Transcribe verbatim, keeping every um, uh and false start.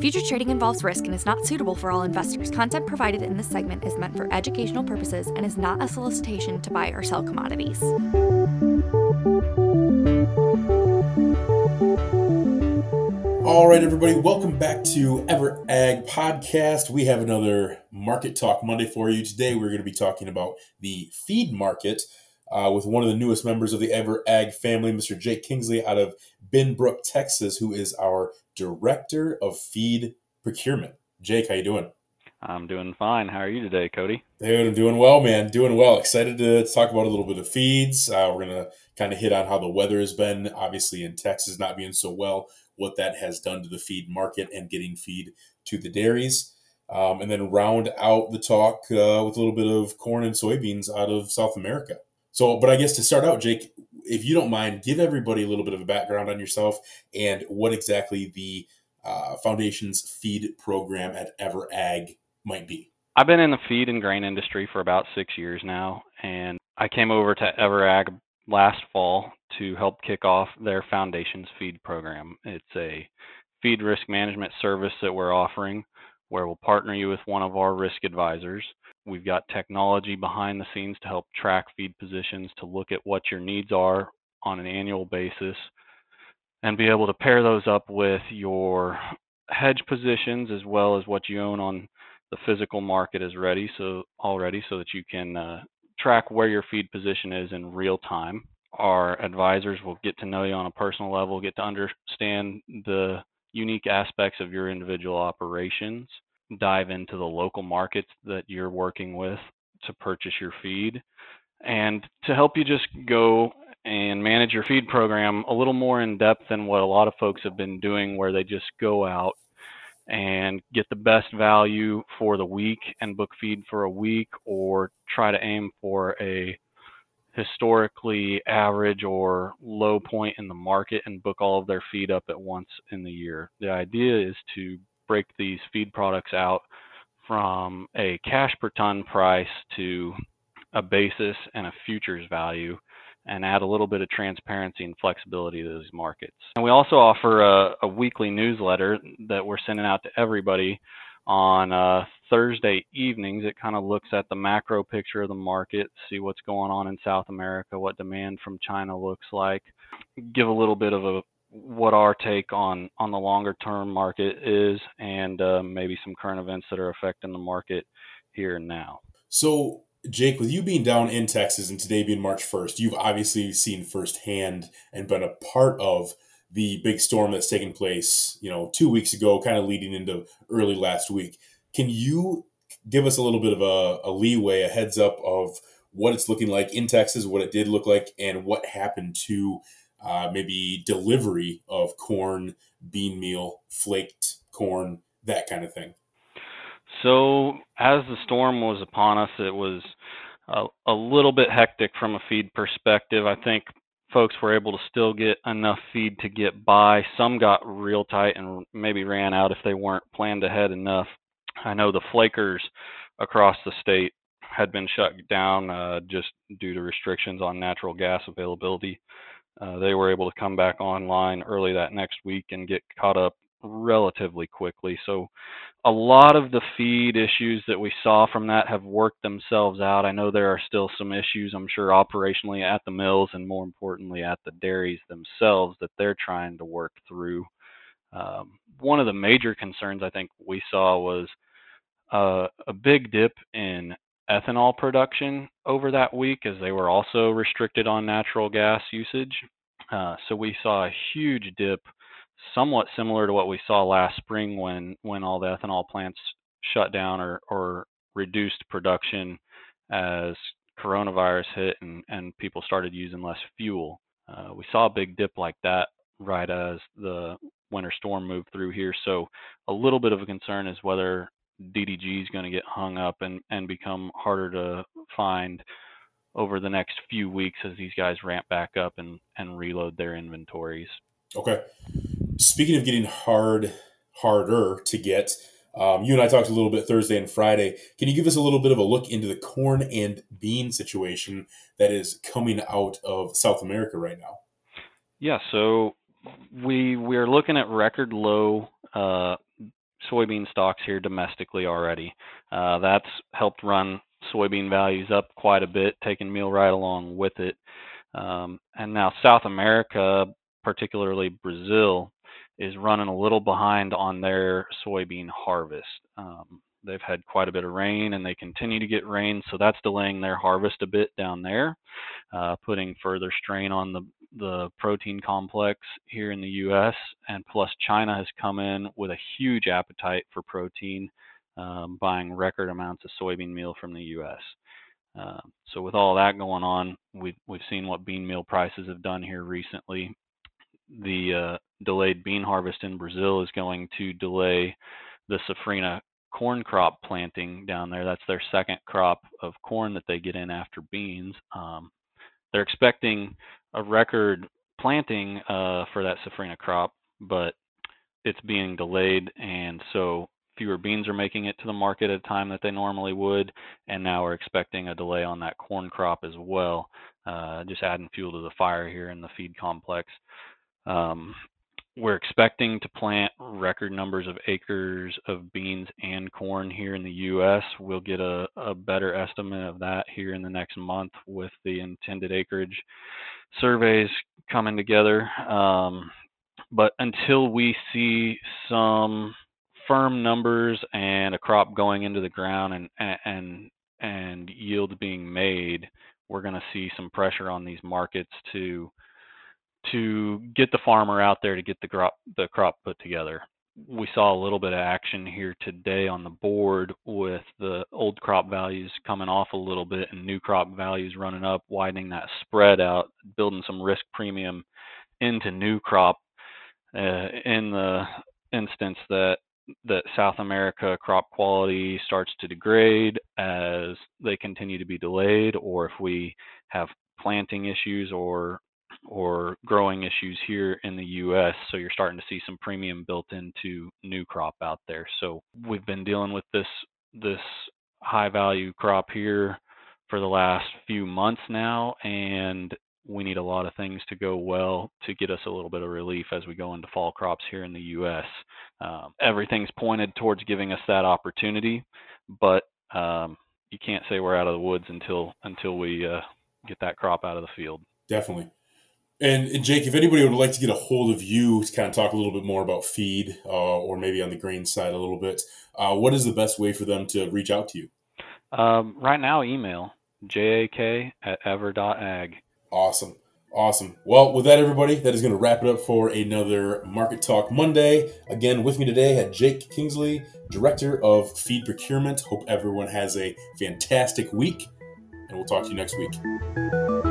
Future trading involves risk and is not suitable for all investors. Content provided in this segment is meant for educational purposes and is not a solicitation to buy or sell commodities. All right, everybody, welcome back to Ever Ag Podcast. We have another Market Talk Monday for you. Today, we're going to be talking about the feed market uh, with one of the newest members of the Ever Ag family, Mister Jake Kingsley out of Binbrook, Texas, who is our Director of Feed Procurement. Jake, how you doing? I'm doing fine. How are you today, Cody? Dude, I'm doing well, man. Doing well. Excited to talk about a little bit of feeds. Uh, we're going to kind of hit on how the weather has been, obviously, in Texas not being so well, what that has done to the feed market and getting feed to the dairies, um, and then round out the talk uh, with a little bit of corn and soybeans out of South America. So, but I guess to start out, Jake, if you don't mind, give everybody a little bit of a background on yourself and what exactly the uh, Foundations Feed Program at Ever Ag might be. I've been in the feed and grain industry for about six years now, and I came over to Ever Ag last fall to help kick off their Foundations Feed Program. It's a feed risk management service that we're offering where we'll partner you with one of our risk advisors. We've got technology behind the scenes to help track feed positions, to look at what your needs are on an annual basis, and be able to pair those up with your hedge positions as well as what you own on the physical market is ready so already so that you can uh, track where your feed position is in real time. Our advisors will get to know you on a personal level, get to understand the unique aspects of your individual operations, dive into the local markets that you're working with to purchase your feed, and to help you just go and manage your feed program a little more in depth than what a lot of folks have been doing, where they just go out and get the best value for the week and book feed for a week, or try to aim for a historically average or low point in the market and book all of their feed up at once in the year. The idea is to break these feed products out from a cash per ton price to a basis and a futures value, and add a little bit of transparency and flexibility to those markets. And we also offer a, a weekly newsletter that we're sending out to everybody on uh, Thursday evenings. It kind of looks at the macro picture of the market, see what's going on in South America, what demand from China looks like, give a little bit of a what our take on, on the longer term market is, and uh, maybe some current events that are affecting the market here and now. So, Jake, with you being down in Texas and today being March first, you've obviously seen firsthand and been a part of the big storm that's taken place, you know, two weeks ago, kind of leading into early last week. Can you give us a little bit of a, a leeway, a heads up of what it's looking like in Texas, what it did look like, and what happened to uh, maybe delivery of corn, bean meal, flaked corn, that kind of thing? So as the storm was upon us, it was a, a little bit hectic from a feed perspective. I think folks were able to still get enough feed to get by. Some got real tight and maybe ran out if they weren't planned ahead enough. I know the flakers across the state had been shut down uh, just due to restrictions on natural gas availability. Uh, they were able to come back online early that next week and get caught up relatively quickly. So a lot of the feed issues that we saw from that have worked themselves out. I know there are still some issues, I'm sure, operationally at the mills and more importantly at the dairies themselves that they're trying to work through. Um, one of the major concerns I think we saw was uh, a big dip in ethanol production over that week as they were also restricted on natural gas usage. Uh, so we saw a huge dip, somewhat similar to what we saw last spring when, when all the ethanol plants shut down or, or reduced production as coronavirus hit and, and people started using less fuel. Uh, we saw a big dip like that right as the winter storm moved through here. So a little bit of a concern is whether D D G is going to get hung up and, and become harder to find over the next few weeks as these guys ramp back up and, and reload their inventories. Okay. Speaking of getting hard, harder to get, um, you and I talked a little bit Thursday and Friday. Can you give us a little bit of a look into the corn and bean situation that is coming out of South America right now? Yeah, so we we're looking at record low uh, soybean stocks here domestically already. Uh, that's helped run soybean values up quite a bit, taking meal right along with it. Um, and now South America, particularly Brazil, is running a little behind on their soybean harvest. Um, they've had quite a bit of rain and they continue to get rain, so that's delaying their harvest a bit down there, uh, putting further strain on the, the protein complex here in the U S. And plus China has come in with a huge appetite for protein, um, buying record amounts of soybean meal from the U S. Uh, so with all that going on, we've, we've seen what bean meal prices have done here recently. The uh, delayed bean harvest in Brazil is going to delay the Safrina corn crop planting down there. That's their second crop of corn that they get in after beans. Um, they're expecting a record planting uh, for that Safrina crop, but it's being delayed, and so fewer beans are making it to the market at a time that they normally would, and now we're expecting a delay on that corn crop as well, uh, just adding fuel to the fire here in the feed complex. Um, we're expecting to plant record numbers of acres of beans and corn here in the U S. We'll get a, a better estimate of that here in the next month with the intended acreage surveys coming together. Um, but until we see some firm numbers and a crop going into the ground and, and, and yields being made, we're going to see some pressure on these markets to to get the farmer out there to get the crop, the crop put together. We saw a little bit of action here today on the board with the old crop values coming off a little bit and new crop values running up, widening that spread out, building some risk premium into new crop uh, in the instance that that South America crop quality starts to degrade as they continue to be delayed, or if we have planting issues or or growing issues here in the U S. So you're starting to see some premium built into new crop out there. So we've been dealing with this this high value crop here for the last few months now, and we need a lot of things to go well to get us a little bit of relief as we go into fall crops here in the U S. Um, everything's pointed towards giving us that opportunity, but um, you can't say we're out of the woods until until we uh, get that crop out of the field. Definitely. And, and Jake, if anybody would like to get a hold of you to kind of talk a little bit more about feed uh, or maybe on the grain side a little bit, uh, what is the best way for them to reach out to you? Um, right now, email J A K at ever dot ag. Awesome. Awesome. Well, with that, everybody, that is going to wrap it up for another Market Talk Monday. Again, with me today had Jake Kingsley, Director of Feed Procurement. Hope everyone has a fantastic week, and we'll talk to you next week.